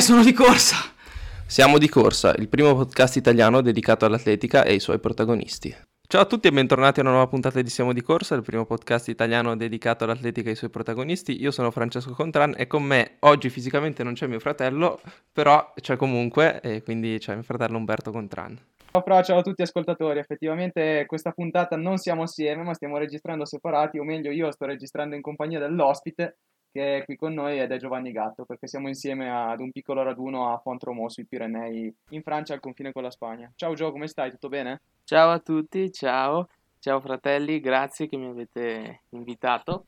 Sono di corsa! Siamo di corsa, il primo podcast italiano dedicato all'atletica e ai suoi protagonisti. Ciao a tutti e bentornati a una nuova puntata di Siamo di Corsa, il primo podcast italiano dedicato all'atletica e ai suoi protagonisti. Io sono Francesco Contran e con me oggi fisicamente non c'è mio fratello, però c'è comunque, e quindi c'è mio fratello Umberto Contran. Ciao Fra, ciao a tutti ascoltatori. Effettivamente questa puntata non siamo assieme, ma stiamo registrando separati, o meglio io sto registrando in compagnia dell'ospite che è qui con noi ed è Giovanni Gatto, perché siamo insieme ad un piccolo raduno a Fontromos sui Pirenei, in Francia al confine con la Spagna. Ciao Gio, come stai? Tutto bene? Ciao a tutti, ciao fratelli, grazie che mi avete invitato.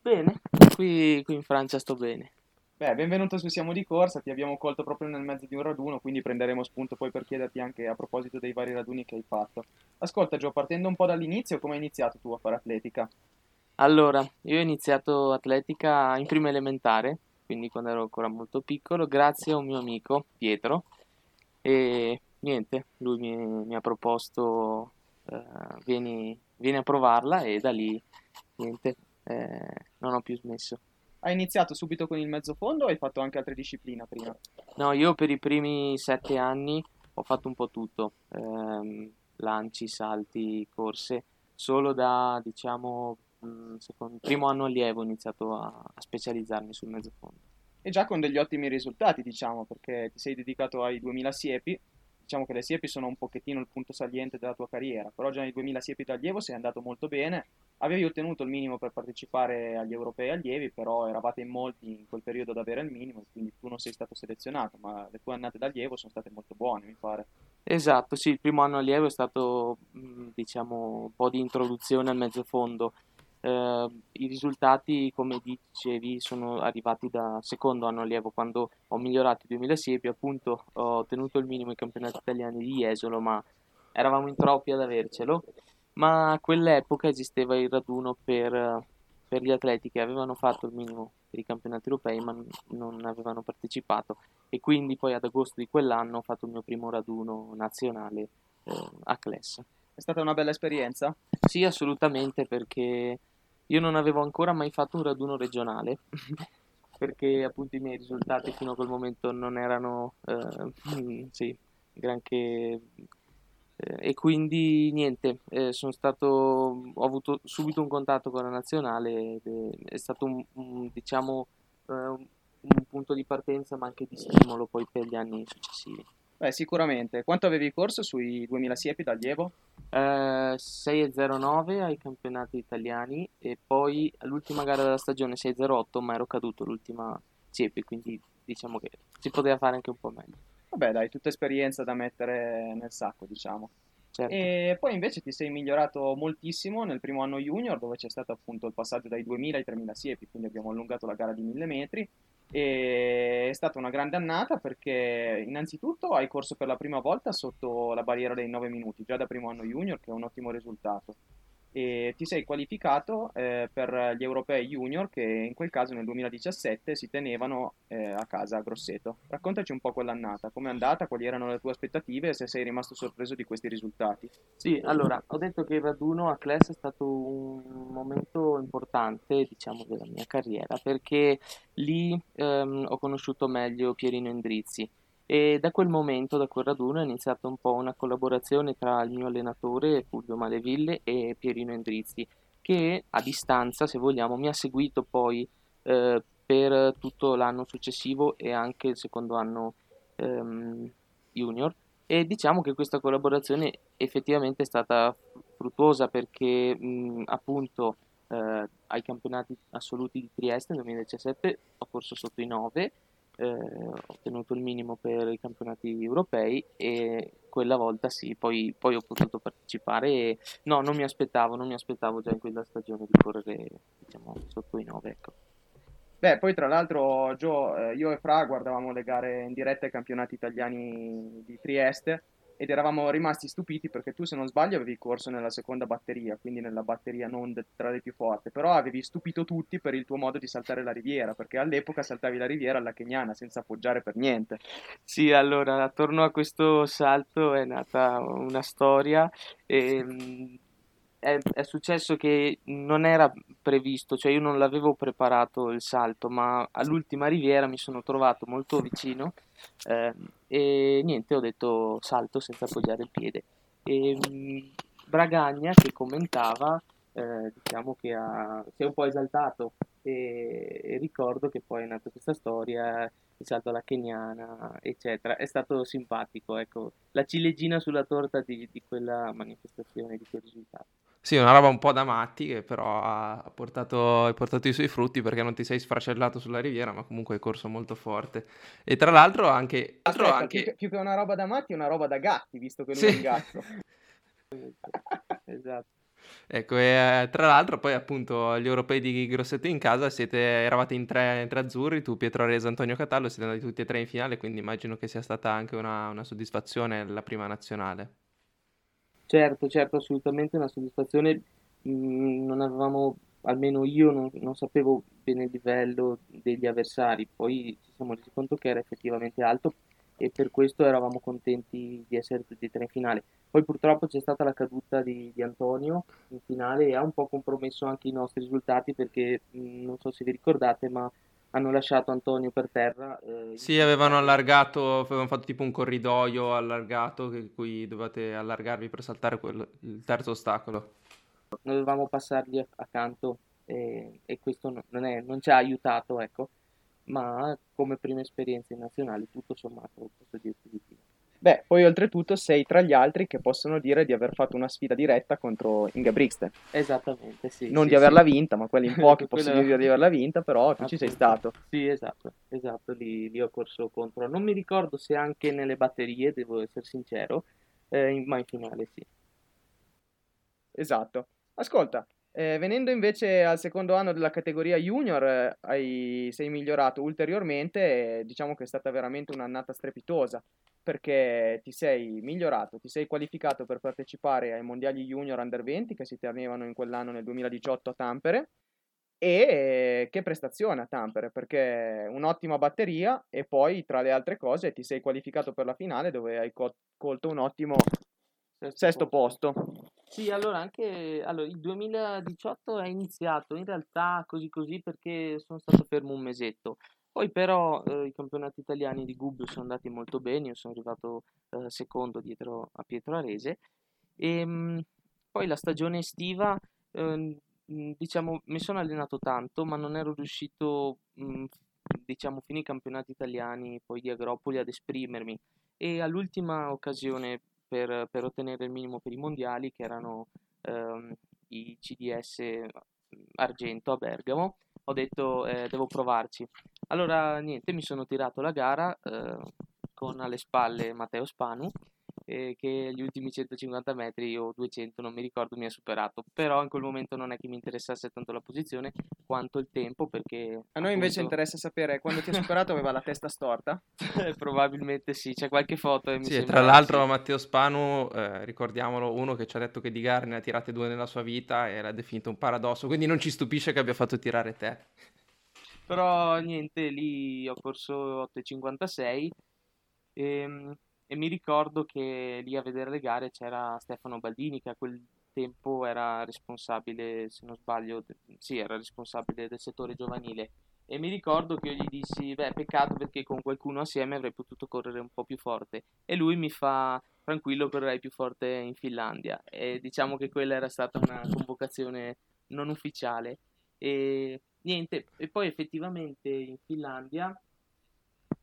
Bene, qui in Francia sto bene. Beh, benvenuto su Siamo di Corsa, ti abbiamo colto proprio nel mezzo di un raduno, quindi prenderemo spunto poi per chiederti anche a proposito dei vari raduni che hai fatto. Ascolta Gio, partendo un po' dall'inizio, come hai iniziato tu a fare atletica? Allora, io ho iniziato atletica in prima elementare, quindi quando ero ancora molto piccolo, grazie a un mio amico, Pietro, e... niente, lui mi ha proposto vieni a provarla e da lì niente, non ho più smesso. Hai iniziato subito con il mezzofondo o hai fatto anche altre discipline prima? No, io per i primi 7 anni ho fatto un po' tutto, lanci, salti, corse, solo da diciamo secondo primo anno allievo ho iniziato a specializzarmi sul mezzofondo. E già con degli ottimi risultati diciamo, perché ti sei dedicato ai 2000 siepi. Diciamo che le siepi sono un pochettino il punto saliente della tua carriera, però già nei 2000 siepi da allievo sei andato molto bene, avevi ottenuto il minimo per partecipare agli europei allievi, però eravate in molti in quel periodo ad avere il minimo, quindi tu non sei stato selezionato, ma le tue annate da allievo sono state molto buone, mi pare. Esatto, sì, il primo anno allievo è stato, diciamo, un po' di introduzione al mezzofondo. I risultati, come dicevi, sono arrivati da secondo anno allievo, quando ho migliorato i 2000 siepi, appunto ho ottenuto il minimo ai campionati italiani di Jesolo, ma eravamo in troppi ad avercelo. Ma a quell'epoca esisteva il raduno per gli atleti che avevano fatto il minimo per i campionati europei ma non avevano partecipato, e quindi poi ad agosto di quell'anno ho fatto il mio primo raduno nazionale a Clessa. È stata una bella esperienza? Sì, assolutamente, perché io non avevo ancora mai fatto un raduno regionale, perché appunto i miei risultati fino a quel momento non erano granché, e quindi niente, ho avuto subito un contatto con la nazionale, è stato un punto di partenza ma anche di stimolo poi per gli anni successivi. Beh, sicuramente. Quanto avevi corso sui 2000 siepi da allievo? 6,09 ai campionati italiani e poi all'ultima gara della stagione 6,08, ma ero caduto l'ultima siepi, quindi diciamo che si poteva fare anche un po' meglio. Vabbè dai, tutta esperienza da mettere nel sacco, diciamo. Certo. E poi invece ti sei migliorato moltissimo nel primo anno junior, dove c'è stato appunto il passaggio dai 2000 ai 3000 siepi, quindi abbiamo allungato la gara di 1000 metri. E è stata una grande annata perché innanzitutto hai corso per la prima volta sotto la barriera dei 9 minuti già da primo anno junior, che è un ottimo risultato, e ti sei qualificato per gli europei junior che in quel caso nel 2017 si tenevano a casa a Grosseto. Raccontaci un po' quell'annata, com'è andata, quali erano le tue aspettative e se sei rimasto sorpreso di questi risultati. Sì, allora, ho detto che il raduno a Clessa è stato un momento importante diciamo della mia carriera, perché lì ho conosciuto meglio Pierino Indrizzi e da quel momento, da quel raduno, è iniziata un po' una collaborazione tra il mio allenatore Fulvio Maleville e Pierino Indrizzi, che a distanza, se vogliamo, mi ha seguito poi per tutto l'anno successivo e anche il secondo anno junior, e diciamo che questa collaborazione effettivamente è stata fruttuosa perché appunto ai campionati assoluti di Trieste nel 2017 ho corso sotto i 9, ho ottenuto il minimo per i campionati europei e quella volta sì, poi ho potuto partecipare e no, non mi aspettavo già in quella stagione di correre diciamo sotto i 9, ecco. Beh, poi tra l'altro Gio, io e Fra guardavamo le gare in diretta ai campionati italiani di Trieste ed eravamo rimasti stupiti perché tu, se non sbaglio, avevi corso nella seconda batteria, quindi nella batteria non tra le più forti, però avevi stupito tutti per il tuo modo di saltare la riviera, perché all'epoca saltavi la riviera alla keniana senza appoggiare per niente. Sì, allora, attorno a questo salto è nata una storia e... È successo che non era previsto, cioè io non l'avevo preparato il salto, ma all'ultima riviera mi sono trovato molto vicino e niente, ho detto salto senza appoggiare il piede. E Bragagna, che commentava, diciamo che si è un po' esaltato e ricordo che poi è nata questa storia, il salto alla keniana, eccetera. È stato simpatico, ecco, la ciliegina sulla torta di quella manifestazione, di quel risultato. Sì, una roba un po' da matti che però ha portato i suoi frutti, perché non ti sei sfracellato sulla riviera, ma comunque hai corso molto forte. E tra l'altro anche... Aspetta, anche... Più che una roba da matti è una roba da gatti, visto che lui sì. È un gatto. Esatto. Ecco, e tra l'altro poi appunto gli europei di Grosseto in casa eravate in tre azzurri, tu Pietro Resa, Antonio Catallo, siete andati tutti e tre in finale, quindi immagino che sia stata anche una soddisfazione la prima nazionale. Certo, assolutamente una soddisfazione. Non avevamo, almeno io non sapevo bene il livello degli avversari, poi ci siamo resi conto che era effettivamente alto e per questo eravamo contenti di essere tutti e tre in finale. Poi purtroppo c'è stata la caduta di Antonio in finale e ha un po' compromesso anche i nostri risultati, perché non so se vi ricordate, ma hanno lasciato Antonio per terra. Sì, avevano fatto tipo un corridoio allargato in cui dovevate allargarvi per saltare il terzo ostacolo. Noi dovevamo passargli accanto e questo non ci ha aiutato, ecco, ma come prima esperienza in nazionale tutto sommato posso dire positivo. Beh, poi oltretutto sei tra gli altri che possono dire di aver fatto una sfida diretta contro Ingebrigtsen. Esattamente, sì. Non sì, di averla vinta, ma quelli in pochi possono dire di averla vinta, però tu ci sei stato. Sì, esatto, lì ho corso contro. Non mi ricordo se anche nelle batterie, devo essere sincero, ma in finale sì. Esatto. Ascolta, venendo invece al secondo anno della categoria junior, sei migliorato ulteriormente e diciamo che è stata veramente un'annata strepitosa, perché ti sei migliorato, ti sei qualificato per partecipare ai mondiali junior under 20 che si tenevano in quell'anno nel 2018 a Tampere. E che prestazione a Tampere, perché un'ottima batteria e poi tra le altre cose ti sei qualificato per la finale dove hai colto un ottimo sesto posto. Sì, allora il 2018 è iniziato in realtà così perché sono stato fermo un mesetto. Poi però i campionati italiani di Gubbio sono andati molto bene, io sono arrivato secondo dietro a Pietro Arese. E poi la stagione estiva, diciamo, mi sono allenato tanto, ma non ero riuscito, diciamo, fino ai campionati italiani poi di Agropoli ad esprimermi. E all'ultima occasione per ottenere il minimo per i mondiali, che erano i CDS Argento a Bergamo, ho detto devo provarci. Allora niente, mi sono tirato la gara con alle spalle Matteo Spanu, che gli ultimi 150 metri o 200, non mi ricordo, mi ha superato, però in quel momento non è che mi interessasse tanto la posizione quanto il tempo, perché a noi invece interessa sapere quando ti ha superato. Aveva la testa storta? Probabilmente sì, c'è qualche foto e mi sembra, tra l'altro sì. Matteo Spanu, ricordiamolo, uno che ci ha detto che di gare ne ha tirate due nella sua vita e l'ha definito un paradosso, quindi non ci stupisce che abbia fatto tirare te. Però niente, lì ho corso 8,56 e mi ricordo che lì a vedere le gare c'era Stefano Baldini, che a quel tempo era responsabile, se non sbaglio, era responsabile del settore giovanile, e mi ricordo che io gli dissi peccato perché con qualcuno assieme avrei potuto correre un po' più forte, e lui mi fa tranquillo, correrai più forte in Finlandia. E diciamo che quella era stata una convocazione non ufficiale e niente. E poi effettivamente in Finlandia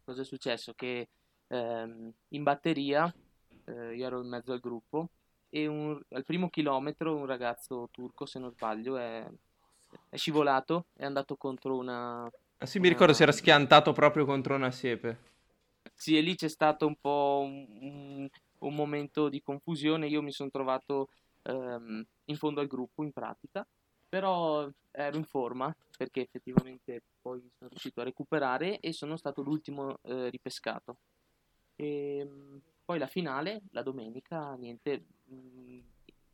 cosa è successo? Che in batteria io ero in mezzo al gruppo e al primo chilometro un ragazzo turco, se non sbaglio, è scivolato, è andato contro una... Ah sì, mi ricordo, si era schiantato proprio contro una siepe. Sì, e lì c'è stato un po' un momento di confusione. Io mi sono trovato in fondo al gruppo in pratica però ero in forma, perché effettivamente poi sono riuscito a recuperare e sono stato l'ultimo ripescato. E poi la finale, la domenica, niente,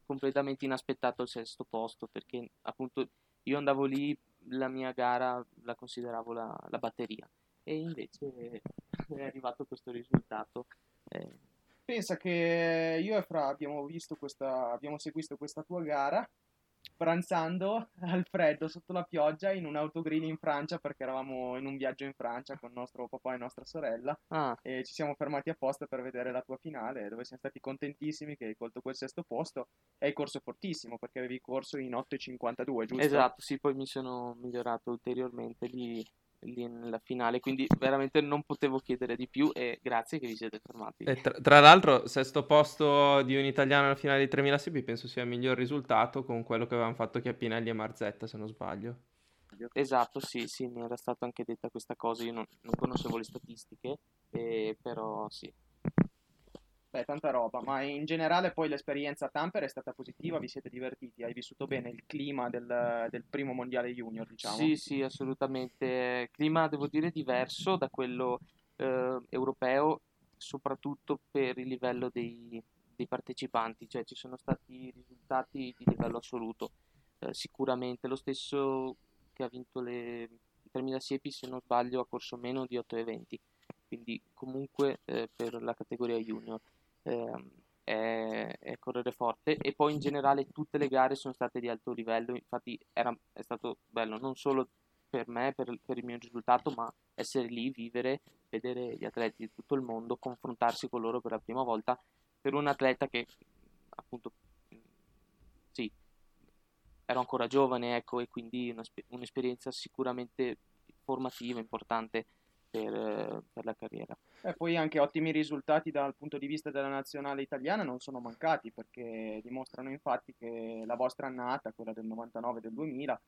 completamente inaspettato il sesto posto, perché appunto io andavo lì, la mia gara la consideravo la batteria, e invece è arrivato questo risultato. Pensa che io e Fra abbiamo seguito questa tua gara pranzando al freddo sotto la pioggia in un autogrill in Francia, perché eravamo in un viaggio in Francia con nostro papà e nostra sorella. E ci siamo fermati apposta per vedere la tua finale, dove siamo stati contentissimi che hai colto quel sesto posto. Hai corso fortissimo, perché avevi corso in 8,52, giusto? Esatto, sì, poi mi sono migliorato ulteriormente lì nella finale, quindi veramente non potevo chiedere di più, e grazie che vi siete fermati. E tra l'altro, sesto posto di un italiano alla finale di 3000 sepi penso sia il miglior risultato, con quello che avevano fatto Chiappinelli e Marzetta, se non sbaglio. Esatto, sì, mi era stato anche detta questa cosa, io non conoscevo le statistiche, però sì. Beh, tanta roba, ma in generale poi l'esperienza a Tampere è stata positiva, vi siete divertiti, hai vissuto bene il clima del primo mondiale junior, diciamo? Sì, assolutamente, clima devo dire diverso da quello europeo, soprattutto per il livello dei partecipanti, cioè ci sono stati risultati di livello assoluto, sicuramente lo stesso che ha vinto le 3000 siepi, se non sbaglio, ha corso meno di 8,20, quindi comunque per la categoria junior è correre forte, e poi in generale tutte le gare sono state di alto livello, infatti è stato bello non solo per me, per il mio risultato, ma essere lì, vivere, vedere gli atleti di tutto il mondo, confrontarsi con loro per la prima volta, per un atleta che appunto sì, ero ancora giovane, ecco, e quindi un'esperienza sicuramente formativa, importante per la carriera. E poi anche ottimi risultati dal punto di vista della nazionale italiana non sono mancati, perché dimostrano infatti che la vostra annata, quella del 99 e del 2000,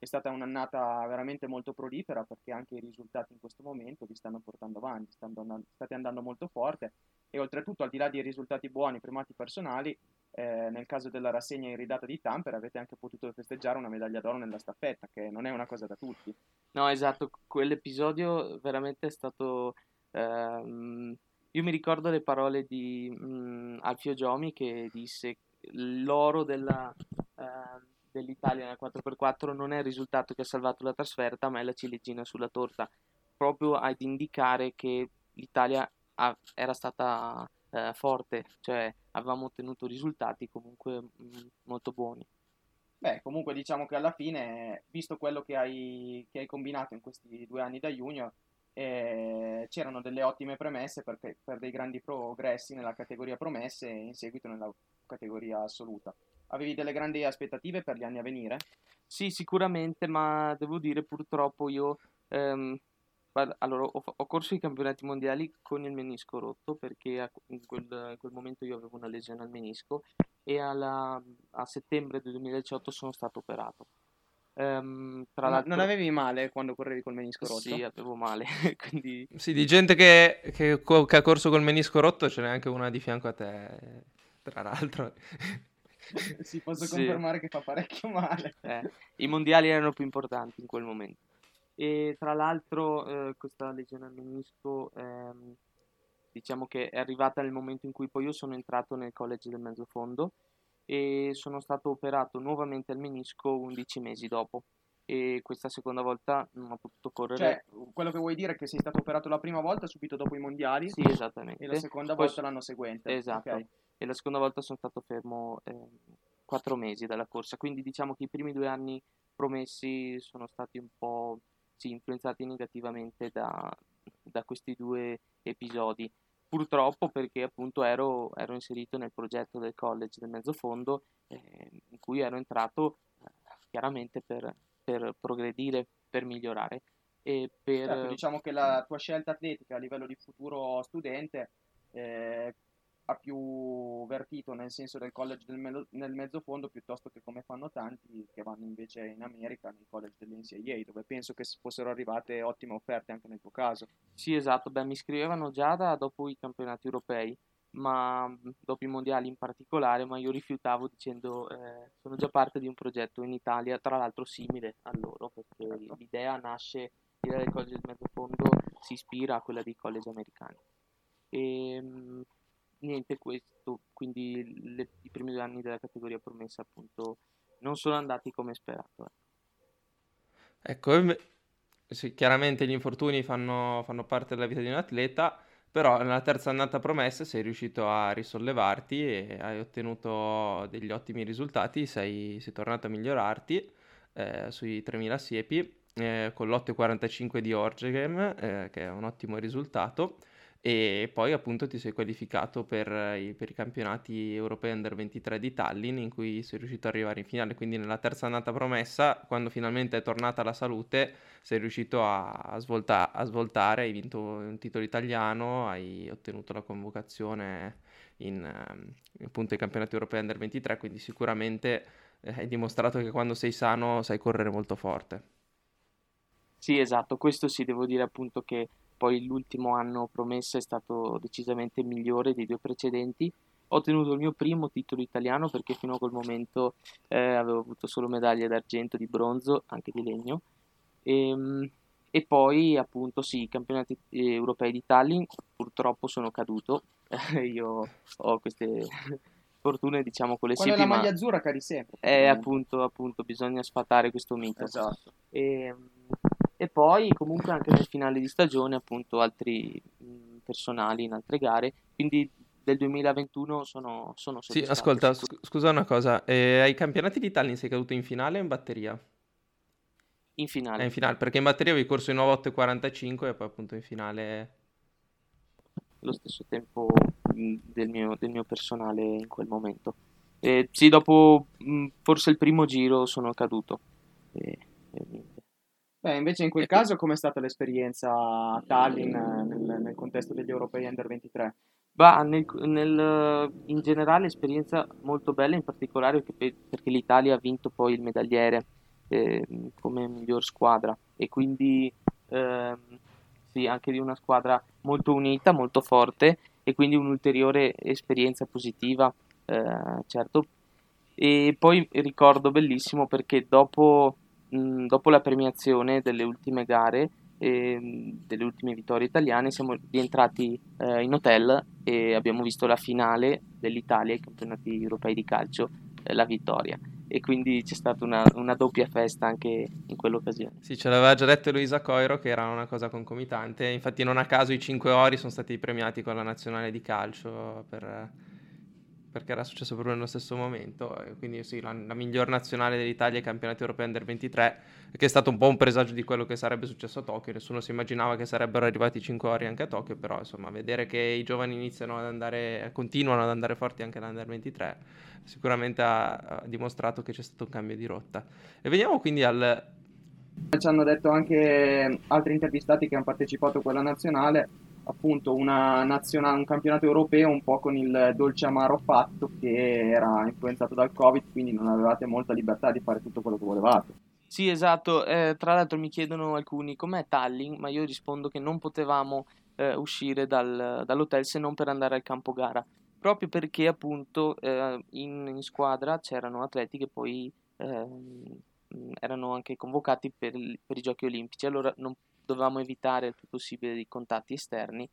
è stata un'annata veramente molto prolifera, perché anche i risultati in questo momento vi stanno portando avanti, state andando molto forte, e oltretutto, al di là dei risultati buoni, primati personali, nel caso della rassegna iridata di Tampere avete anche potuto festeggiare una medaglia d'oro nella staffetta, che non è una cosa da tutti. No, esatto, quell'episodio veramente è stato... io mi ricordo le parole di Alfio Giomi, che disse: l'oro dell'Italia nel 4x4 non è il risultato che ha salvato la trasferta, ma è la ciliegina sulla torta, proprio ad indicare che l'Italia era stata... forte, cioè avevamo ottenuto risultati comunque molto buoni. Beh, comunque diciamo che alla fine, visto quello che hai combinato in questi 2 anni da junior, c'erano delle ottime premesse per dei grandi progressi nella categoria promesse e in seguito nella categoria assoluta. Avevi delle grandi aspettative per gli anni a venire? Sì, sicuramente, ma devo dire purtroppo io... Allora, ho corso i campionati mondiali con il menisco rotto, perché in quel momento io avevo una lesione al menisco, e a settembre del 2018 sono stato operato. Non avevi male quando correvi col menisco rotto? Sì, avevo male. Quindi... Sì, di gente che ha corso col menisco rotto ce n'è anche una di fianco a te, tra l'altro. Sì, posso confermare che fa parecchio male. I mondiali erano più importanti in quel momento. E tra l'altro questa lesione al menisco diciamo che è arrivata nel momento in cui poi io sono entrato nel college del mezzofondo, e sono stato operato nuovamente al menisco 11 mesi dopo, e questa seconda volta non ho potuto correre. Cioè, quello che vuoi dire è che sei stato operato la prima volta subito dopo i mondiali? Sì, esattamente. E la seconda volta l'anno seguente? Esatto, okay. E la seconda volta sono stato fermo 4 mesi dalla corsa, quindi diciamo che i primi 2 anni promessi sono stati un po'... Sì, influenzati negativamente da questi 2 episodi, purtroppo, perché appunto ero inserito nel progetto del college del mezzofondo, in cui ero entrato chiaramente per progredire, per migliorare. Certo, diciamo che la tua scelta atletica a livello di futuro studente ha più vertito nel senso del college nel mezzofondo, piuttosto che come fanno tanti che vanno invece in America nel college dell'NCAA, dove penso che fossero arrivate ottime offerte anche nel tuo caso. Sì, esatto, beh, mi scrivevano già dopo i campionati europei, ma dopo i mondiali in particolare, ma io rifiutavo dicendo sono già parte di un progetto in Italia, tra l'altro simile a loro, perché l'idea nasce, l'idea del college del mezzofondo si ispira a quella dei college americani. E niente, questo, quindi i primi 2 anni della categoria promessa appunto non sono andati come sperato. Ecco, sì, chiaramente gli infortuni fanno parte della vita di un atleta, però nella terza annata promessa sei riuscito a risollevarti e hai ottenuto degli ottimi risultati, sei tornato a migliorarti sui 3.000 siepi con l'8.45 di Orgegem, che è un ottimo risultato, e poi appunto ti sei qualificato per i campionati europei Under 23 di Tallinn, in cui sei riuscito ad arrivare in finale. Quindi nella terza annata promessa, quando finalmente è tornata la salute, sei riuscito a svoltare, hai vinto un titolo italiano, hai ottenuto la convocazione appunto ai campionati europei Under 23, quindi sicuramente hai dimostrato che quando sei sano sai correre molto forte. Sì, esatto, questo sì, devo dire appunto che poi l'ultimo anno promessa è stato decisamente migliore dei 2 precedenti. Ho ottenuto il mio primo titolo italiano, perché fino a quel momento avevo avuto solo medaglie d'argento, di bronzo, anche di legno. E poi appunto sì, i campionati europei di Tallinn, purtroppo sono caduto. Io ho queste fortune, diciamo, con le siepi. Quella è la maglia azzurra, cari sempre. Appunto, bisogna sfatare questo mito. Esatto. E poi comunque anche nel finale di stagione appunto altri personali in altre gare, quindi del 2021 sono soddisfatto. Sì, ascolta, scusa una cosa, ai campionati di Tallinn sei caduto in finale o in batteria? In finale. In finale, perché in batteria avevi corso in 9.8.45 e poi appunto in finale lo stesso tempo del mio personale in quel momento. Sì, dopo forse il primo giro sono caduto. Beh, invece in quel caso com'è stata l'esperienza a Tallinn nel contesto degli europei Under 23? Bah, in generale esperienza molto bella, in particolare perché l'Italia ha vinto poi il medagliere come miglior squadra, e quindi sì, anche di una squadra molto unita, molto forte, e quindi un'ulteriore esperienza positiva, certo. E poi ricordo bellissimo perché dopo la premiazione delle ultime gare, delle ultime vittorie italiane, siamo rientrati in hotel e abbiamo visto la finale dell'Italia ai campionati europei di calcio, la vittoria, e quindi c'è stata una doppia festa anche in quell'occasione. Sì, ce l'aveva già detto Luisa Coiro che era una cosa concomitante, infatti non a caso i 5 ori sono stati premiati con la nazionale di calcio perché era successo proprio nello stesso momento, quindi sì, la miglior nazionale dell'Italia ai campionati europei Under 23, che è stato un po' un presagio di quello che sarebbe successo a Tokyo. Nessuno si immaginava che sarebbero arrivati 5 ori anche a Tokyo, però insomma vedere che i giovani continuano ad andare forti anche all'Under 23 sicuramente ha dimostrato che c'è stato un cambio di rotta. E veniamo quindi al... Ci hanno detto anche altri intervistati che hanno partecipato a quella nazionale, appunto un campionato europeo un po' con il dolce amaro fatto che era influenzato dal Covid, quindi non avevate molta libertà di fare tutto quello che volevate. Sì, esatto, tra l'altro mi chiedono alcuni com'è Tallinn, ma io rispondo che non potevamo uscire dall'hotel se non per andare al campo gara, proprio perché appunto in squadra c'erano atleti che poi erano anche convocati per i giochi olimpici, allora non dovevamo evitare il più possibile i contatti esterni,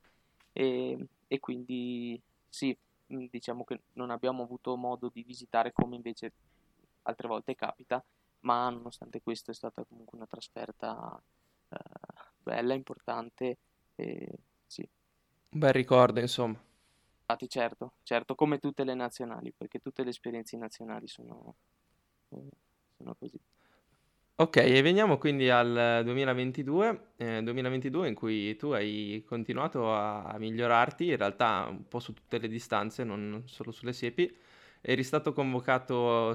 e quindi sì, diciamo che non abbiamo avuto modo di visitare come invece altre volte capita, ma nonostante questo è stata comunque una trasferta bella, importante, sì. Un bel ricordo, insomma. Infatti, certo, come tutte le nazionali, perché tutte le esperienze nazionali sono così. Ok, e veniamo quindi al 2022 in cui tu hai continuato a migliorarti, in realtà un po' su tutte le distanze, non solo sulle siepi, Sei stato convocato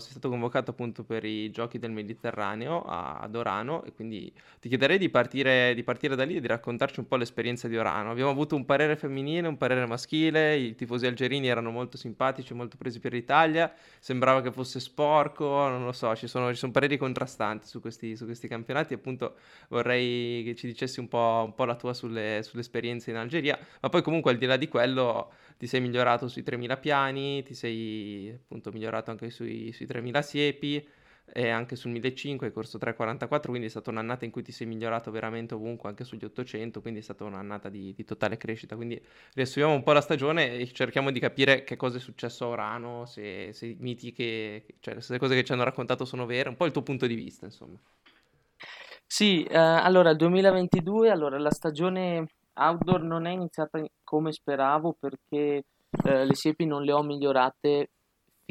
appunto per i Giochi del Mediterraneo ad Orano, e quindi ti chiederei di partire da lì e di raccontarci un po' l'esperienza di Orano. Abbiamo avuto un parere femminile, un parere maschile, i tifosi algerini erano molto simpatici, molto presi per l'Italia, sembrava che fosse sporco, non lo so, ci sono pareri contrastanti su questi campionati. Appunto vorrei che ci dicessi un po' la tua sulle esperienze in Algeria, ma poi comunque al di là di quello ti sei migliorato sui 3000 piani, ti sei appunto migliorato anche sui 3000 siepi e anche sul 1500, hai corso 3.44, quindi è stata un'annata in cui ti sei migliorato veramente ovunque, anche sugli 800, quindi è stata un'annata di totale crescita. Quindi riassumiamo un po' la stagione e cerchiamo di capire che cosa è successo a Orano, se i miti se le cose che ci hanno raccontato sono vere, un po' il tuo punto di vista, insomma. Sì, allora il 2022, la stagione outdoor non è iniziata come speravo, perché le siepi non le ho migliorate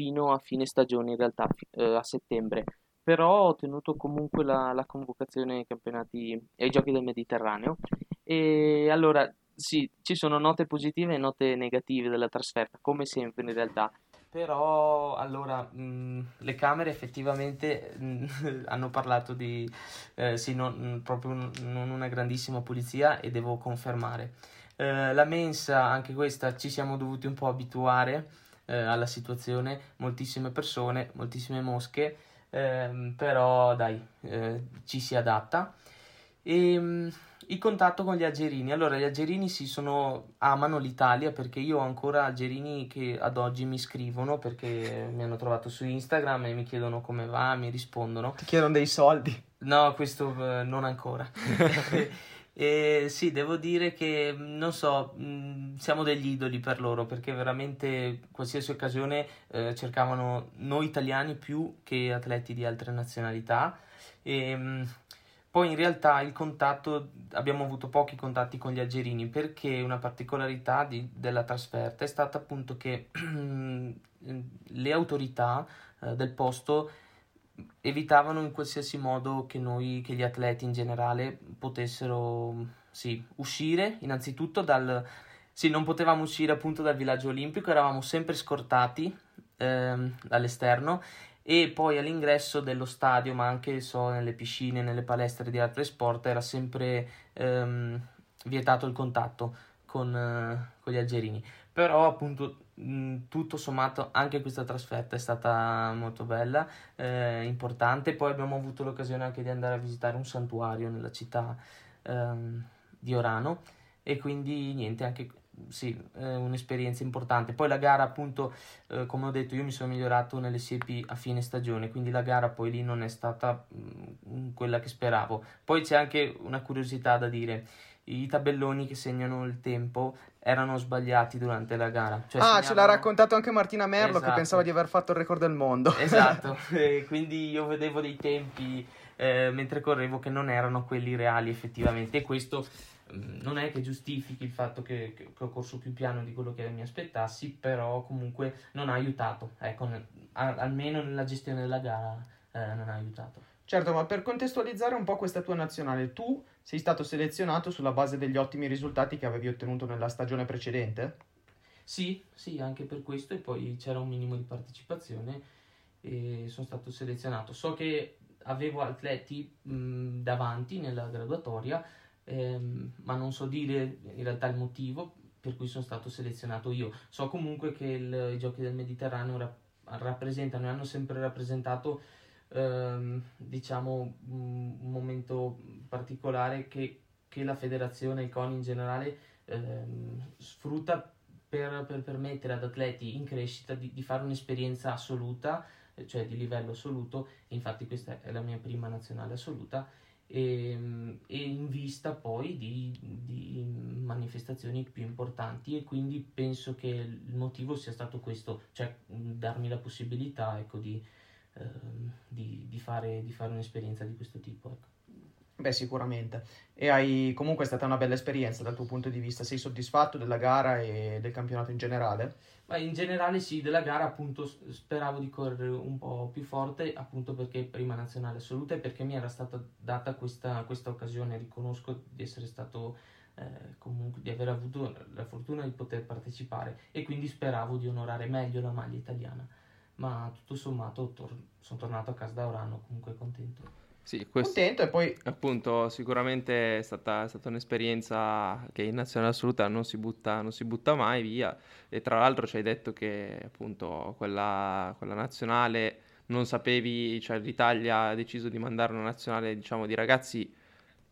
fino a fine stagione, in realtà a settembre, però ho tenuto comunque la convocazione ai campionati, ai Giochi del Mediterraneo. E allora sì, ci sono note positive e note negative della trasferta, come sempre in realtà, però allora le camere effettivamente hanno parlato di non una grandissima pulizia, e devo confermare. La mensa, anche questa, ci siamo dovuti un po' abituare alla situazione, moltissime persone, moltissime mosche, però dai, ci si adatta. E il contatto con gli algerini, allora gli algerini amano l'Italia, perché io ho ancora algerini che ad oggi mi scrivono, perché mi hanno trovato su Instagram e mi chiedono come va, mi rispondono. Ti chiedono dei soldi? No, questo non ancora. Sì, devo dire che, non so, siamo degli idoli per loro, perché veramente qualsiasi occasione cercavano noi italiani più che atleti di altre nazionalità. Poi in realtà il contatto, abbiamo avuto pochi contatti con gli algerini, perché una particolarità della trasferta è stata appunto che le autorità del posto evitavano in qualsiasi modo che gli atleti in generale potessero uscire. Innanzitutto non potevamo uscire appunto dal villaggio olimpico, eravamo sempre scortati all'esterno, e poi all'ingresso dello stadio, ma anche nelle piscine, nelle palestre di altri sport, era sempre vietato il contatto con gli algerini. Però appunto tutto sommato anche questa trasferta è stata molto bella, importante. Poi abbiamo avuto l'occasione anche di andare a visitare un santuario nella città di Orano, e quindi niente, anche un'esperienza importante. Poi la gara appunto, come ho detto, io mi sono migliorato nelle siepi a fine stagione, quindi la gara poi lì non è stata quella che speravo. Poi c'è anche una curiosità da dire: i tabelloni che segnano il tempo erano sbagliati durante la gara. Ce l'ha raccontato anche Martina Merlo, esatto, che pensava di aver fatto il record del mondo. Esatto, quindi io vedevo dei tempi mentre correvo che non erano quelli reali effettivamente, e questo non è che giustifichi il fatto che ho corso più piano di quello che mi aspettassi, però comunque non ha aiutato, ecco, almeno nella gestione della gara non ha aiutato. Certo, ma per contestualizzare un po' questa tua nazionale, tu sei stato selezionato sulla base degli ottimi risultati che avevi ottenuto nella stagione precedente? Sì, anche per questo, e poi c'era un minimo di partecipazione e sono stato selezionato. So che avevo atleti davanti nella graduatoria, ma non so dire in realtà il motivo per cui sono stato selezionato io. So comunque che i Giochi del Mediterraneo rappresentano e hanno sempre rappresentato un momento particolare che la federazione e il CONI in generale sfrutta per permettere ad atleti in crescita di fare un'esperienza assoluta, cioè di livello assoluto. Infatti questa è la mia prima nazionale assoluta, e in vista poi di manifestazioni più importanti, e quindi penso che il motivo sia stato questo, cioè darmi la possibilità, ecco, di fare un'esperienza di questo tipo, ecco. Beh, sicuramente. E comunque è stata una bella esperienza dal tuo punto di vista? Sei soddisfatto della gara e del campionato in generale? Ma in generale sì, della gara appunto speravo di correre un po' più forte, appunto perché prima nazionale assoluta, e perché mi era stata data questa occasione. Riconosco di essere stato comunque, di aver avuto la fortuna di poter partecipare, e quindi speravo di onorare meglio la maglia italiana. ma tutto sommato sono tornato a casa da Orano comunque contento. Sì, contento, e poi appunto sicuramente è stata un'esperienza che in nazionale assoluta non si butta mai via, e tra l'altro ci hai detto che appunto quella nazionale non sapevi, cioè l'Italia ha deciso di mandare una nazionale, diciamo, di ragazzi,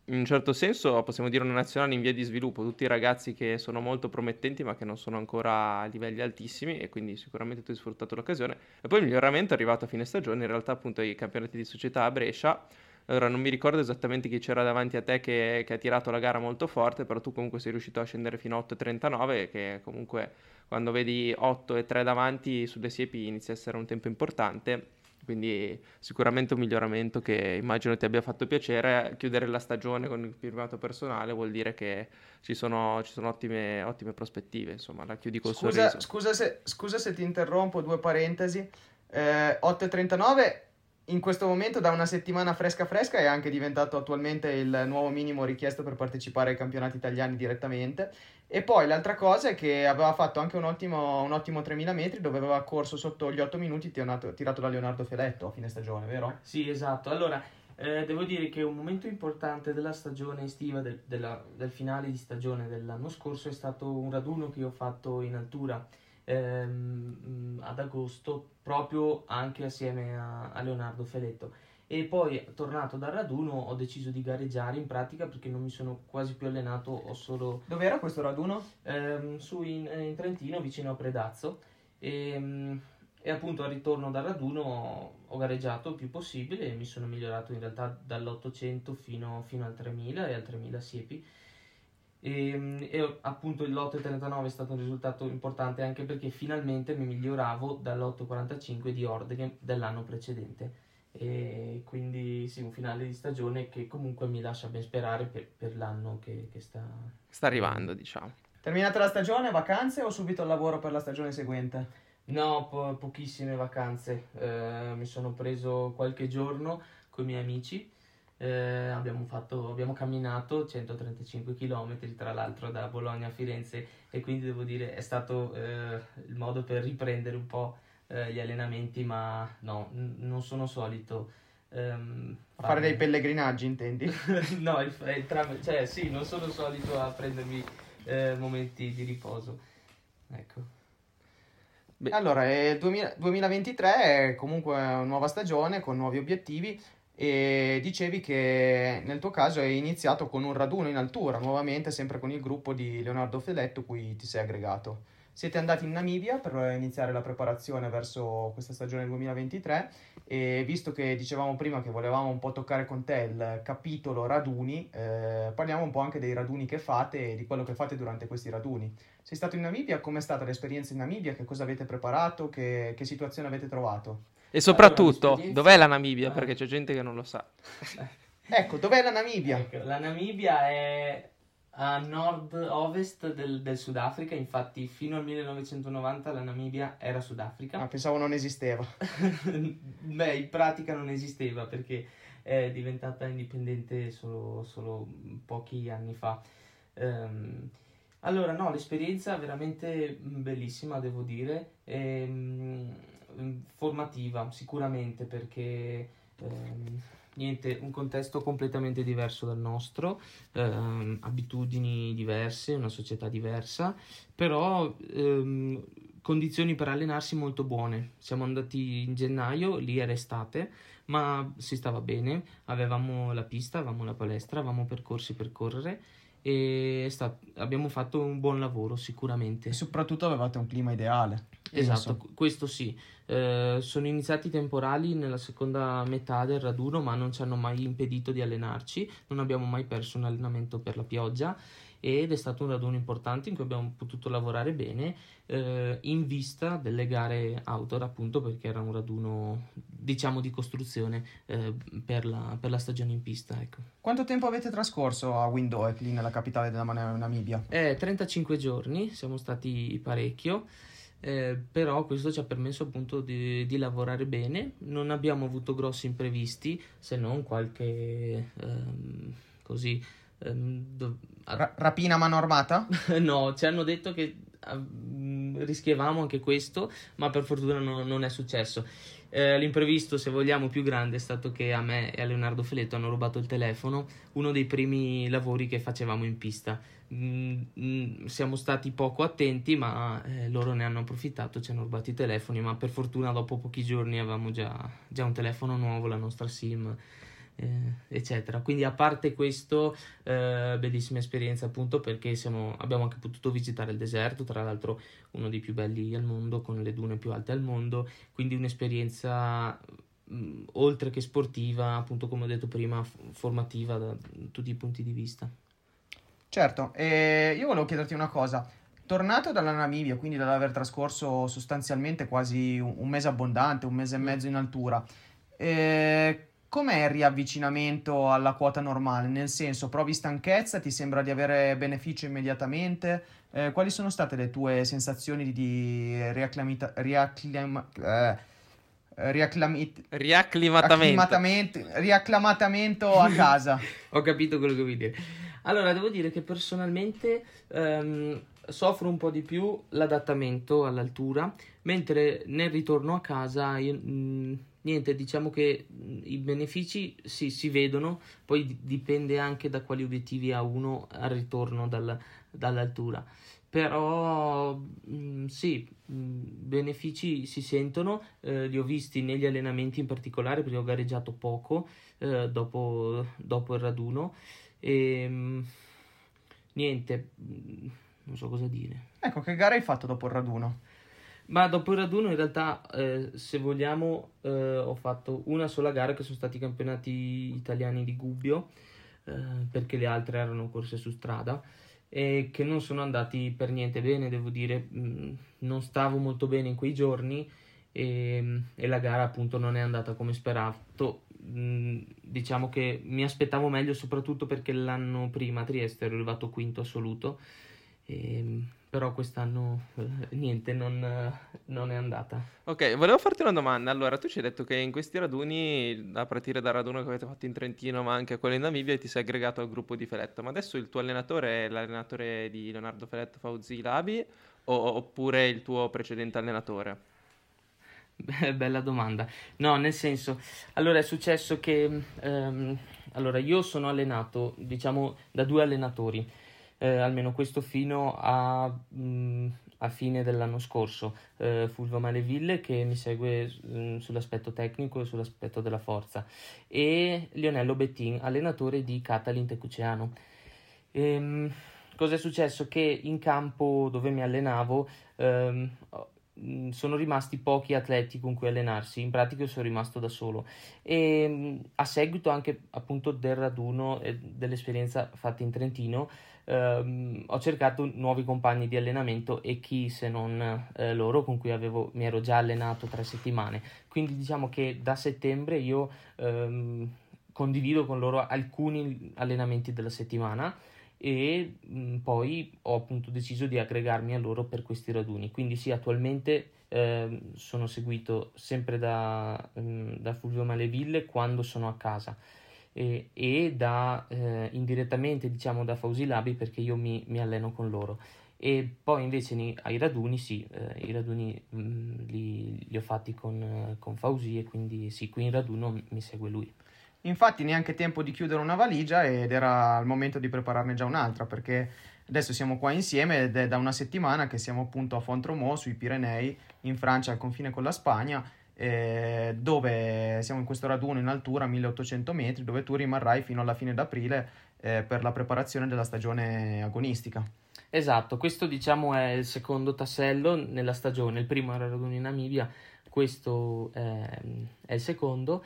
in un certo senso possiamo dire una nazionale in via di sviluppo, tutti i ragazzi che sono molto promettenti ma che non sono ancora a livelli altissimi, e quindi sicuramente tu hai sfruttato l'occasione. E poi il miglioramento è arrivato a fine stagione, in realtà appunto ai campionati di società a Brescia. Allora non mi ricordo esattamente chi c'era davanti a te che ha tirato la gara molto forte, però tu comunque sei riuscito a scendere fino a 8.39, che comunque quando vedi 8.3 davanti sulle siepi inizia a essere un tempo importante. Quindi sicuramente un miglioramento che immagino ti abbia fatto piacere. Chiudere la stagione con il primato personale vuol dire che ci sono ottime prospettive, insomma la chiudi col sorriso. Scusa se ti interrompo, due parentesi, 8.39 in questo momento da una settimana fresca è anche diventato attualmente il nuovo minimo richiesto per partecipare ai campionati italiani direttamente. E poi l'altra cosa è che aveva fatto anche un ottimo 3000 metri dove aveva corso sotto gli 8 minuti tirato da Leonardo Feletto a fine stagione, vero? Sì, esatto. Allora devo dire che un momento importante della stagione estiva, del finale di stagione dell'anno scorso, è stato un raduno che io ho fatto in altura ad agosto, proprio anche assieme a Leonardo Feletto, e poi tornato dal raduno ho deciso di gareggiare in pratica perché non mi sono quasi più allenato, ho solo... Dove era questo raduno? In Trentino, vicino a Predazzo, e appunto al ritorno dal raduno ho gareggiato il più possibile e mi sono migliorato in realtà dall'800 fino al 3000 e al 3000 siepi. E appunto l'8.39 è stato un risultato importante anche perché finalmente mi miglioravo dall'8.45 di Orgegem dell'anno precedente, e quindi sì, un finale di stagione che comunque mi lascia ben sperare per l'anno che sta arrivando, diciamo. Terminata la stagione, vacanze o subito al lavoro per la stagione seguente? No, pochissime vacanze, mi sono preso qualche giorno con i miei amici. Abbiamo camminato 135 km tra l'altro da Bologna a Firenze, e quindi devo dire è stato il modo per riprendere un po' gli allenamenti, ma no, non sono solito fare dei pellegrinaggi, intendi? No, cioè sì, non sono solito a prendermi momenti di riposo, ecco. Beh. Allora, 2023 è comunque una nuova stagione con nuovi obiettivi. E dicevi che nel tuo caso è iniziato con un raduno in altura, nuovamente sempre con il gruppo di Leonardo Feletto, cui ti sei aggregato. Siete andati in Namibia per iniziare la preparazione verso questa stagione 2023, e visto che dicevamo prima che volevamo un po' toccare con te il capitolo raduni, parliamo un po' anche dei raduni che fate e di quello che fate durante questi raduni. Sei stato in Namibia, com'è stata l'esperienza in Namibia, che cosa avete preparato, che situazione avete trovato? E soprattutto, allora, dov'è la Namibia? Perché c'è gente che non lo sa. Ecco, dov'è la Namibia? Ecco, la Namibia è a nord-ovest del Sudafrica, infatti fino al 1990 la Namibia era Sudafrica. Ma pensavo non esisteva. Beh, in pratica non esisteva perché è diventata indipendente solo pochi anni fa. Allora, no, l'esperienza è veramente bellissima, devo dire. Formativa sicuramente perché un contesto completamente diverso dal nostro, abitudini diverse, una società diversa, però condizioni per allenarsi molto buone. Siamo andati in gennaio, lì era estate, ma si stava bene, avevamo la pista, avevamo la palestra, avevamo percorsi per correre, e abbiamo fatto un buon lavoro sicuramente. E soprattutto avevate un clima ideale. Esatto, questo sì. Sono iniziati i temporali nella seconda metà del raduno, ma non ci hanno mai impedito di allenarci, non abbiamo mai perso un allenamento per la pioggia, ed è stato un raduno importante in cui abbiamo potuto lavorare bene in vista delle gare outdoor, appunto perché era un raduno diciamo di costruzione per la stagione in pista, ecco. Quanto tempo avete trascorso a Windhoek, lì nella capitale della Namibia? 35 giorni, siamo stati parecchio. Però questo ci ha permesso appunto di lavorare bene, non abbiamo avuto grossi imprevisti, se non qualche rapina a mano armata? No, ci hanno detto che rischiavamo anche questo, ma per fortuna non è successo. L'imprevisto, se vogliamo, più grande è stato che a me e a Leonardo Feletto hanno rubato il telefono, uno dei primi lavori che facevamo in pista. Siamo stati poco attenti, ma loro ne hanno approfittato, ci hanno rubato i telefoni, ma per fortuna dopo pochi giorni avevamo già un telefono nuovo, la nostra SIM, eccetera. Quindi, a parte questo, bellissima esperienza, appunto, perché abbiamo anche potuto visitare il deserto, tra l'altro uno dei più belli al mondo, con le dune più alte al mondo, quindi un'esperienza oltre che sportiva, appunto, come ho detto prima, formativa da tutti i punti di vista. Certo, e io volevo chiederti una cosa. Tornato dalla Namibia, quindi dall'aver trascorso sostanzialmente quasi un mese abbondante, un mese e mezzo in altura, com'è il riavvicinamento alla quota normale? Nel senso, provi stanchezza? Ti sembra di avere beneficio immediatamente? Quali sono state le tue sensazioni di riacclimatamento a casa? Ho capito quello che vuoi dire. Allora, devo dire che personalmente soffro un po' di più l'adattamento all'altura, mentre nel ritorno a casa io, niente, diciamo che i benefici si vedono, poi dipende anche da quali obiettivi ha uno al ritorno dall'altura. Però sì, benefici si sentono, li ho visti negli allenamenti in particolare, perché ho gareggiato poco dopo il raduno. E niente, non so cosa dire. Ecco, che gara hai fatto dopo il raduno? Ma dopo il raduno in realtà, se vogliamo, ho fatto una sola gara, che sono stati i campionati italiani di Gubbio, perché le altre erano corse su strada, e che non sono andati per niente bene, devo dire. Non stavo molto bene in quei giorni, e la gara, appunto, non è andata come sperato. Diciamo che mi aspettavo meglio, soprattutto perché l'anno prima a Trieste ero arrivato quinto assoluto, però quest'anno niente, non è andata. Ok, volevo farti una domanda. Allora, tu ci hai detto che in questi raduni, a partire dal raduno che avete fatto in Trentino, ma anche quello in Namibia, ti sei aggregato al gruppo di Feletto, ma adesso il tuo allenatore è l'allenatore di Leonardo Feletto, Fauzi Labi, oppure il tuo precedente allenatore? Bella domanda. No, nel senso, allora è successo che allora io sono allenato, diciamo, da due allenatori, almeno questo fino a fine dell'anno scorso, Fulvio Maleville, che mi segue sull'aspetto tecnico e sull'aspetto della forza, e Lionello Bettin, allenatore di Catalin Tecuceano. Cosa è successo? Che in campo dove mi allenavo sono rimasti pochi atleti con cui allenarsi, in pratica sono rimasto da solo, e a seguito anche, appunto, del raduno e dell'esperienza fatta in Trentino, ho cercato nuovi compagni di allenamento, e chi se non loro con cui mi ero già allenato 3 settimane, quindi diciamo che da settembre io condivido con loro alcuni allenamenti della settimana, e poi ho, appunto, deciso di aggregarmi a loro per questi raduni. Quindi sì, attualmente sono seguito sempre da Fulvio Maleville quando sono a casa, e indirettamente, diciamo, da Fauzi Labi, perché io mi alleno con loro. E poi invece ai raduni, sì, i raduni li ho fatti con Fauzi, e quindi sì, qui in raduno mi segue lui. Infatti neanche tempo di chiudere una valigia, ed era il momento di prepararne già un'altra, perché adesso siamo qua insieme, ed è da una settimana che siamo, appunto, a Font-Romeu, sui Pirenei, in Francia, al confine con la Spagna, dove siamo in questo raduno in altura 1800 metri, dove tu rimarrai fino alla fine d'aprile per la preparazione della stagione agonistica. Esatto, questo, diciamo, è il secondo tassello nella stagione. Il primo era il raduno in Namibia, questo è il secondo.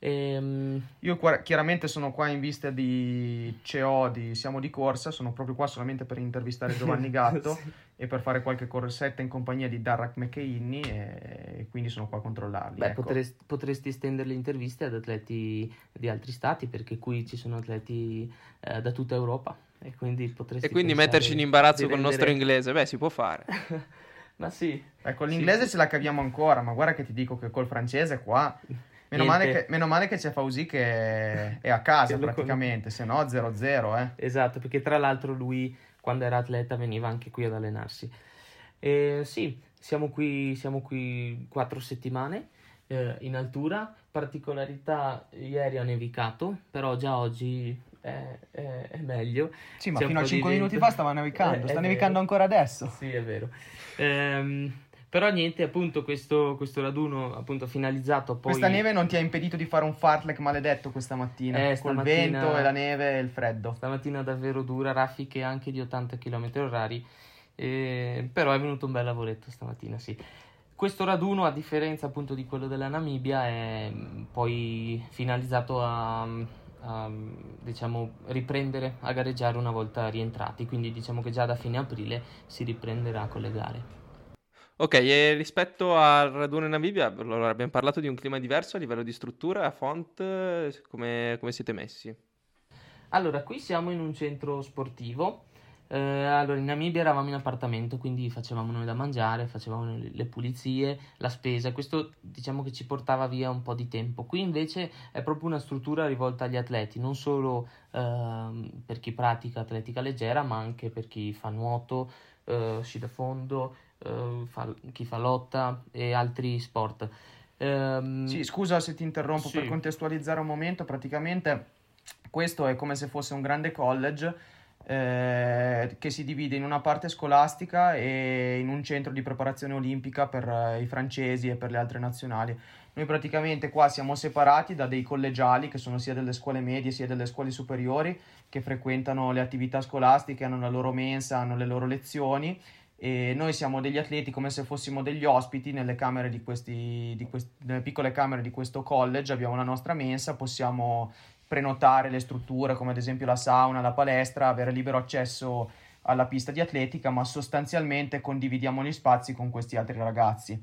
Io chiaramente sono qua in vista di CEO di Siamo di Corsa, sono proprio qua solamente per intervistare Giovanni Gatto sì, e per fare qualche corsetta in compagnia di Darragh McKinney, e quindi sono qua a controllarli. Beh, ecco. Potresti estendere le interviste ad atleti di altri stati, perché qui ci sono atleti da tutta Europa, e quindi metterci in imbarazzo con il nostro inglese. Beh, si può fare. Ma sì, con l'inglese sì, ce la caviamo ancora, ma guarda che ti dico che col francese qua Meno male che c'è Fauzi, che è a casa praticamente, se no 0-0. Esatto, perché tra l'altro lui, quando era atleta, veniva anche qui ad allenarsi. Sì, siamo qui 4 settimane in altura. Particolarità, ieri ha nevicato, però già oggi è meglio. Sì, ma fino a 5 minuti fa stava nevicando, sta nevicando ancora adesso. Sì, è vero. Però niente, appunto questo raduno appunto finalizzato poi... Questa neve non ti ha impedito di fare un fartlek maledetto questa mattina? Col vento e la neve e il freddo. Stamattina davvero dura, raffiche anche di 80 km/h, però è venuto un bel lavoretto stamattina, sì. Questo raduno, a differenza appunto di quello della Namibia, è poi finalizzato a diciamo riprendere a gareggiare una volta rientrati, quindi diciamo che già da fine aprile si riprenderà con le gare. Ok, e rispetto al raduno in Namibia, allora, abbiamo parlato di un clima diverso a livello di struttura, font, come siete messi? Allora, qui siamo in un centro sportivo, allora in Namibia eravamo in appartamento, quindi facevamo noi da mangiare, facevamo le pulizie, la spesa, questo diciamo che ci portava via un po' di tempo. Qui invece è proprio una struttura rivolta agli atleti, non solo per chi pratica atletica leggera, ma anche per chi fa nuoto, sci da fondo... chi fa lotta e altri sport. Sì, scusa se ti interrompo, sì. Per contestualizzare un momento, praticamente questo è come se fosse un grande college che si divide in una parte scolastica e in un centro di preparazione olimpica per i francesi e per le altre nazionali. Noi praticamente qua siamo separati da dei collegiali che sono sia delle scuole medie sia delle scuole superiori, che frequentano le attività scolastiche, hanno la loro mensa, hanno le loro lezioni. E noi siamo degli atleti come se fossimo degli ospiti nelle camere nelle piccole camere di questo college. Abbiamo la nostra mensa, possiamo prenotare le strutture come ad esempio la sauna, la palestra, avere libero accesso alla pista di atletica, ma sostanzialmente condividiamo gli spazi con questi altri ragazzi.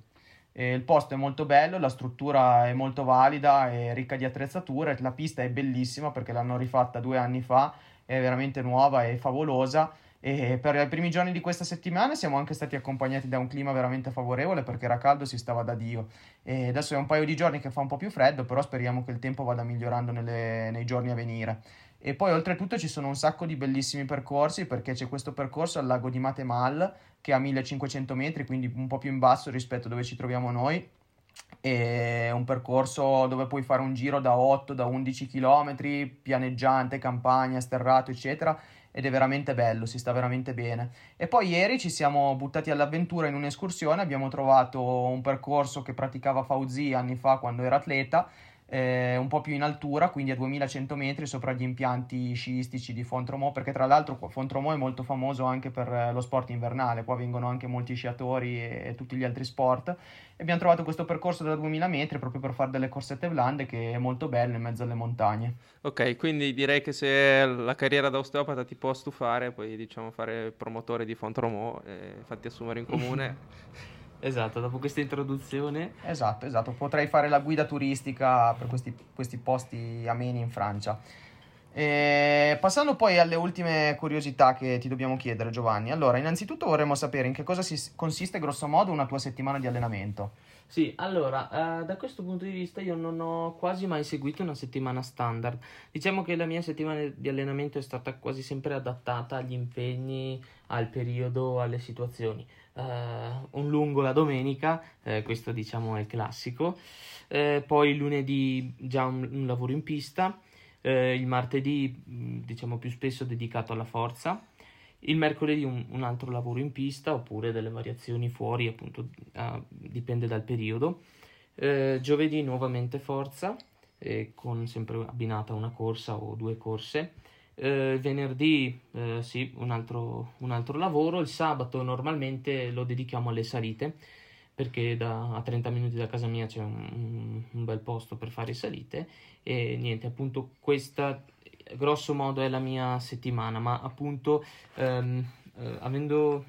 Il posto è molto bello, la struttura è molto valida, è ricca di attrezzature, la pista è bellissima perché l'hanno rifatta 2 anni fa, è veramente nuova e favolosa. E per i primi giorni di questa settimana siamo anche stati accompagnati da un clima veramente favorevole perché era caldo, si stava da Dio. E adesso è un paio di giorni che fa un po' più freddo, però speriamo che il tempo vada migliorando nei giorni a venire. E poi oltretutto ci sono un sacco di bellissimi percorsi, perché c'è questo percorso al lago di Matemal che è a 1500 metri, quindi un po' più in basso rispetto a dove ci troviamo noi. È un percorso dove puoi fare un giro da 8, da 11 km, pianeggiante, campagna, sterrato, eccetera. Ed è veramente bello, si sta veramente bene. E poi ieri ci siamo buttati all'avventura in un'escursione, abbiamo trovato un percorso che praticava Fauzi anni fa quando era atleta, un po' più in altura, quindi a 2100 metri sopra gli impianti sciistici di Font-Romeu, perché tra l'altro Font-Romeu è molto famoso anche per lo sport invernale, qua vengono anche molti sciatori e tutti gli altri sport. E abbiamo trovato questo percorso da 2000 metri proprio per fare delle corsette blande, che è molto bello in mezzo alle montagne. Ok, quindi direi che se la carriera da osteopata ti può stufare, puoi diciamo fare promotore di Font-Romeu e fatti assumere in comune. Esatto, dopo questa introduzione... Esatto, potrei fare la guida turistica per questi posti ameni in Francia. Passando poi alle ultime curiosità che ti dobbiamo chiedere, Giovanni. Allora, innanzitutto vorremmo sapere in che cosa consiste grosso modo una tua settimana di allenamento. Sì, allora, da questo punto di vista io non ho quasi mai seguito una settimana standard. Diciamo che la mia settimana di allenamento è stata quasi sempre adattata agli impegni, al periodo, alle situazioni. Un lungo la domenica, questo diciamo è il classico, poi il lunedì già un lavoro in pista, il martedì diciamo più spesso dedicato alla forza, il mercoledì un altro lavoro in pista oppure delle variazioni fuori, appunto dipende dal periodo, giovedì nuovamente forza, con sempre abbinata una corsa o 2 corse, venerdì sì, un altro lavoro. Il sabato normalmente lo dedichiamo alle salite, perché a 30 minuti da casa mia c'è un bel posto per fare salite. E niente, appunto questa grosso modo è la mia settimana, ma appunto avendo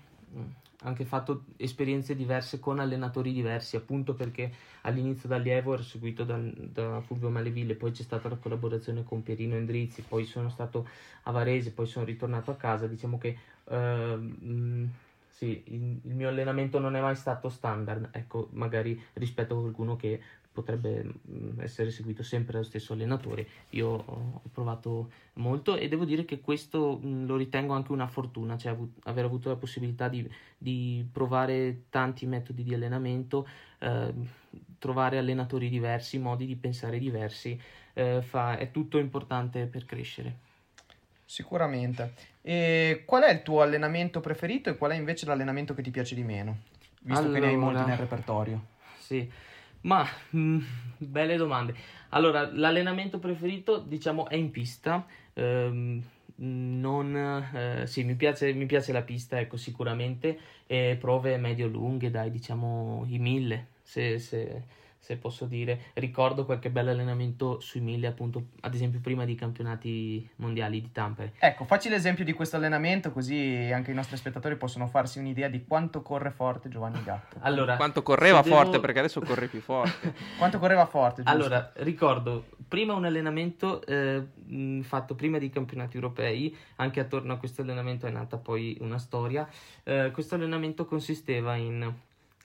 anche fatto esperienze diverse con allenatori diversi, appunto perché all'inizio da allievo ero seguito da Fulvio Maleville, poi c'è stata la collaborazione con Pierino Indrizzi, poi sono stato a Varese, poi sono ritornato a casa. Diciamo che sì, il mio allenamento non è mai stato standard, ecco, magari rispetto a qualcuno che potrebbe essere seguito sempre dallo stesso allenatore. Io ho provato molto e devo dire che questo lo ritengo anche una fortuna, cioè aver avuto la possibilità di provare tanti metodi di allenamento, trovare allenatori diversi, modi di pensare diversi, è tutto importante per crescere. Sicuramente. E qual è il tuo allenamento preferito e qual è invece l'allenamento che ti piace di meno? Visto che ne hai molti nel repertorio. Sì. Ma belle domande. Allora, l'allenamento preferito, diciamo, è in pista. Sì, mi piace la pista, ecco, sicuramente. Prove medio-lunghe, dai, diciamo i 1000, se posso dire. Ricordo qualche bello allenamento sui 1000, appunto, ad esempio prima dei campionati mondiali di Tampere. Ecco, facci l'esempio di questo allenamento, così anche i nostri spettatori possono farsi un'idea di quanto corre forte Giovanni Gatto. Allora, quanto correva forte, perché adesso corre più forte. Quanto correva forte, giusto? Allora, ricordo prima un allenamento fatto prima dei campionati europei, anche attorno a questo allenamento è nata poi una storia. Questo allenamento consisteva in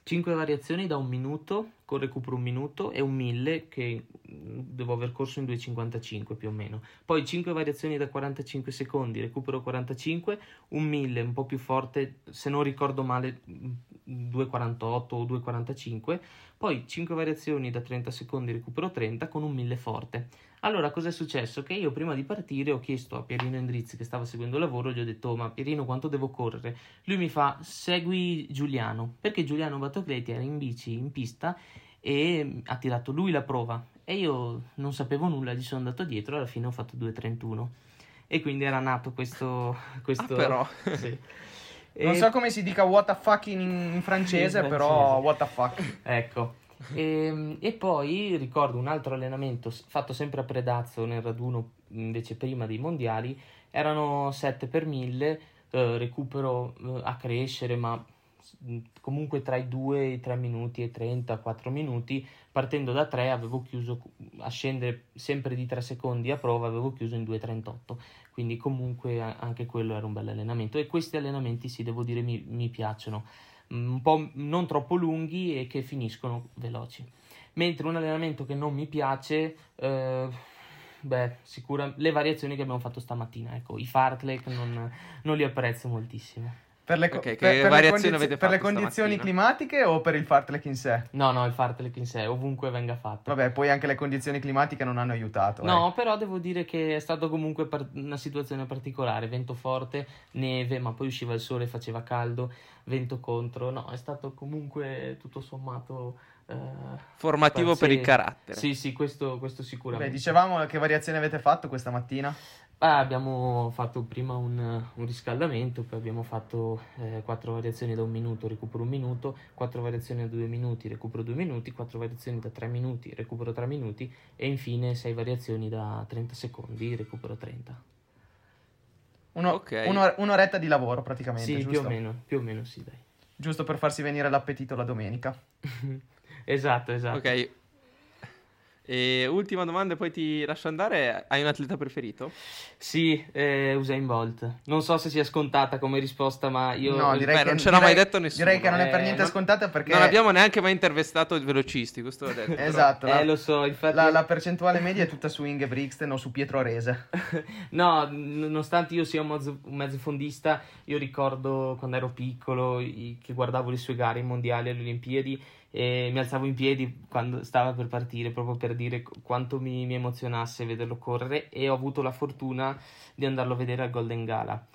5 variazioni da 1 minuto, con recupero 1 minuto, e 1.000 che devo aver corso in 2.55 più o meno. Poi 5 variazioni da 45 secondi, recupero 45, 1.000 un po' più forte, se non ricordo male 2.48 o 2.45. Poi 5 variazioni da 30 secondi, recupero 30 con 1.000 forte. Allora, cosa è successo? Che io prima di partire ho chiesto a Pierino Indrizzi, che stava seguendo il lavoro, gli ho detto: ma Pierino, quanto devo correre? Lui mi fa: segui Giuliano, perché Giuliano Battocleti era in bici in pista e ha tirato lui la prova, e io non sapevo nulla, gli sono andato dietro, alla fine ho fatto 2.31 e quindi era nato questo però sì. Non so come si dica what the fuck in francese, però what the fuck, ecco. E poi ricordo un altro allenamento fatto sempre a Predazzo, nel raduno invece prima dei mondiali. Erano 7 per 1000, recupero a crescere, ma comunque tra i 2 e i 3 minuti e 30, 4 minuti. Partendo da 3 avevo chiuso a scendere sempre di 3 secondi a prova, avevo chiuso in 2.38, quindi comunque anche quello era un bel allenamento. E questi allenamenti, sì, devo dire mi piacciono, un po' non troppo lunghi e che finiscono veloci. Mentre un allenamento che non mi piace, sicuramente le variazioni che abbiamo fatto stamattina, ecco, i fartlek non li apprezzo moltissimo. Per le condizioni climatiche o per il fartlek in sé? No, il fartlek in sé, ovunque venga fatto. Vabbè, poi anche le condizioni climatiche non hanno aiutato. No, però devo dire che è stata comunque una situazione particolare, vento forte, neve, ma poi usciva il sole, faceva caldo, vento contro. No, è stato comunque tutto sommato formativo per il carattere. Sì, questo sicuramente. Beh, dicevamo, che variazione avete fatto questa mattina? Abbiamo fatto prima un riscaldamento, poi abbiamo fatto 4 variazioni da 1 minuto, recupero 1 minuto, 4 variazioni da 2 minuti, recupero 2 minuti, 4 variazioni da 3 minuti, recupero 3 minuti, e infine 6 variazioni da 30 secondi, recupero 30. Okay. Un'oretta di lavoro praticamente, sì, giusto? Più o meno sì, dai. Giusto per farsi venire l'appetito la domenica. Esatto. Ok. E ultima domanda, poi ti lascio andare. Hai un atleta preferito? Sì, Usain Bolt. Non so se sia scontata come risposta, ma io non ce l'ha mai detto nessuno. Direi che non è per niente scontata, perché non abbiamo neanche mai intervistato i velocisti, questo l'ho detto. Esatto, però lo so, infatti la percentuale media è tutta su Ingebrigtsen o su Pietro Rese. No, nonostante io sia un mezzo fondista, io ricordo quando ero piccolo che guardavo le sue gare, i mondiali, alle Olimpiadi, e mi alzavo in piedi quando stava per partire, proprio per dire quanto mi emozionasse vederlo correre. E ho avuto la fortuna di andarlo a vedere al Golden Gala,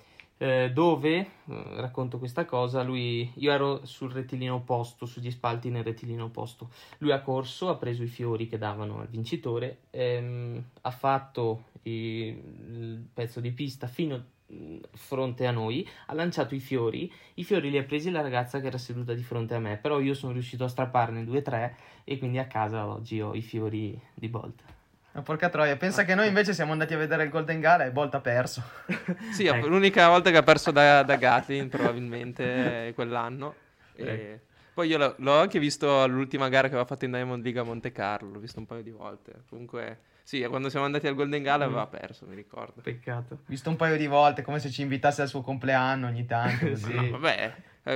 dove, racconto questa cosa, io ero sul rettilineo opposto, sugli spalti nel rettilineo opposto. Lui ha corso, ha preso i fiori che davano al vincitore, ha fatto il pezzo di pista fino a fronte a noi, ha lanciato i fiori li ha presi la ragazza che era seduta di fronte a me, però io sono riuscito a strapparne 2-3 e quindi a casa oggi ho i fiori di Bolt. Porca troia, pensa che noi invece siamo andati a vedere il Golden Gala e Bolt ha perso. Sì, ecco. L'unica volta che ha perso da Gatlin probabilmente quell'anno. E poi io l'ho anche visto all'ultima gara che aveva fatto in Diamond League a Monte Carlo, l'ho visto un paio di volte, comunque. Sì, quando siamo andati al Golden Gala aveva perso, mi ricordo. Peccato. Visto un paio di volte, come se ci invitasse al suo compleanno ogni tanto. Sì. No, vabbè,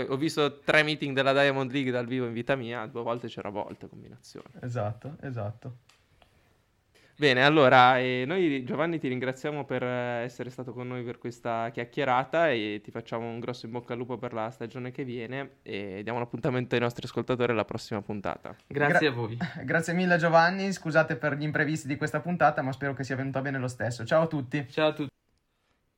ho visto 3 meeting della Diamond League dal vivo in vita mia, 2 volte c'era Bolt, combinazione. Esatto. Bene, allora noi Giovanni ti ringraziamo per essere stato con noi per questa chiacchierata e ti facciamo un grosso in bocca al lupo per la stagione che viene e diamo l'appuntamento ai nostri ascoltatori alla prossima puntata. Grazie a voi. Grazie mille Giovanni, scusate per gli imprevisti di questa puntata, ma spero che sia venuta bene lo stesso. Ciao a tutti. Ciao a tutti.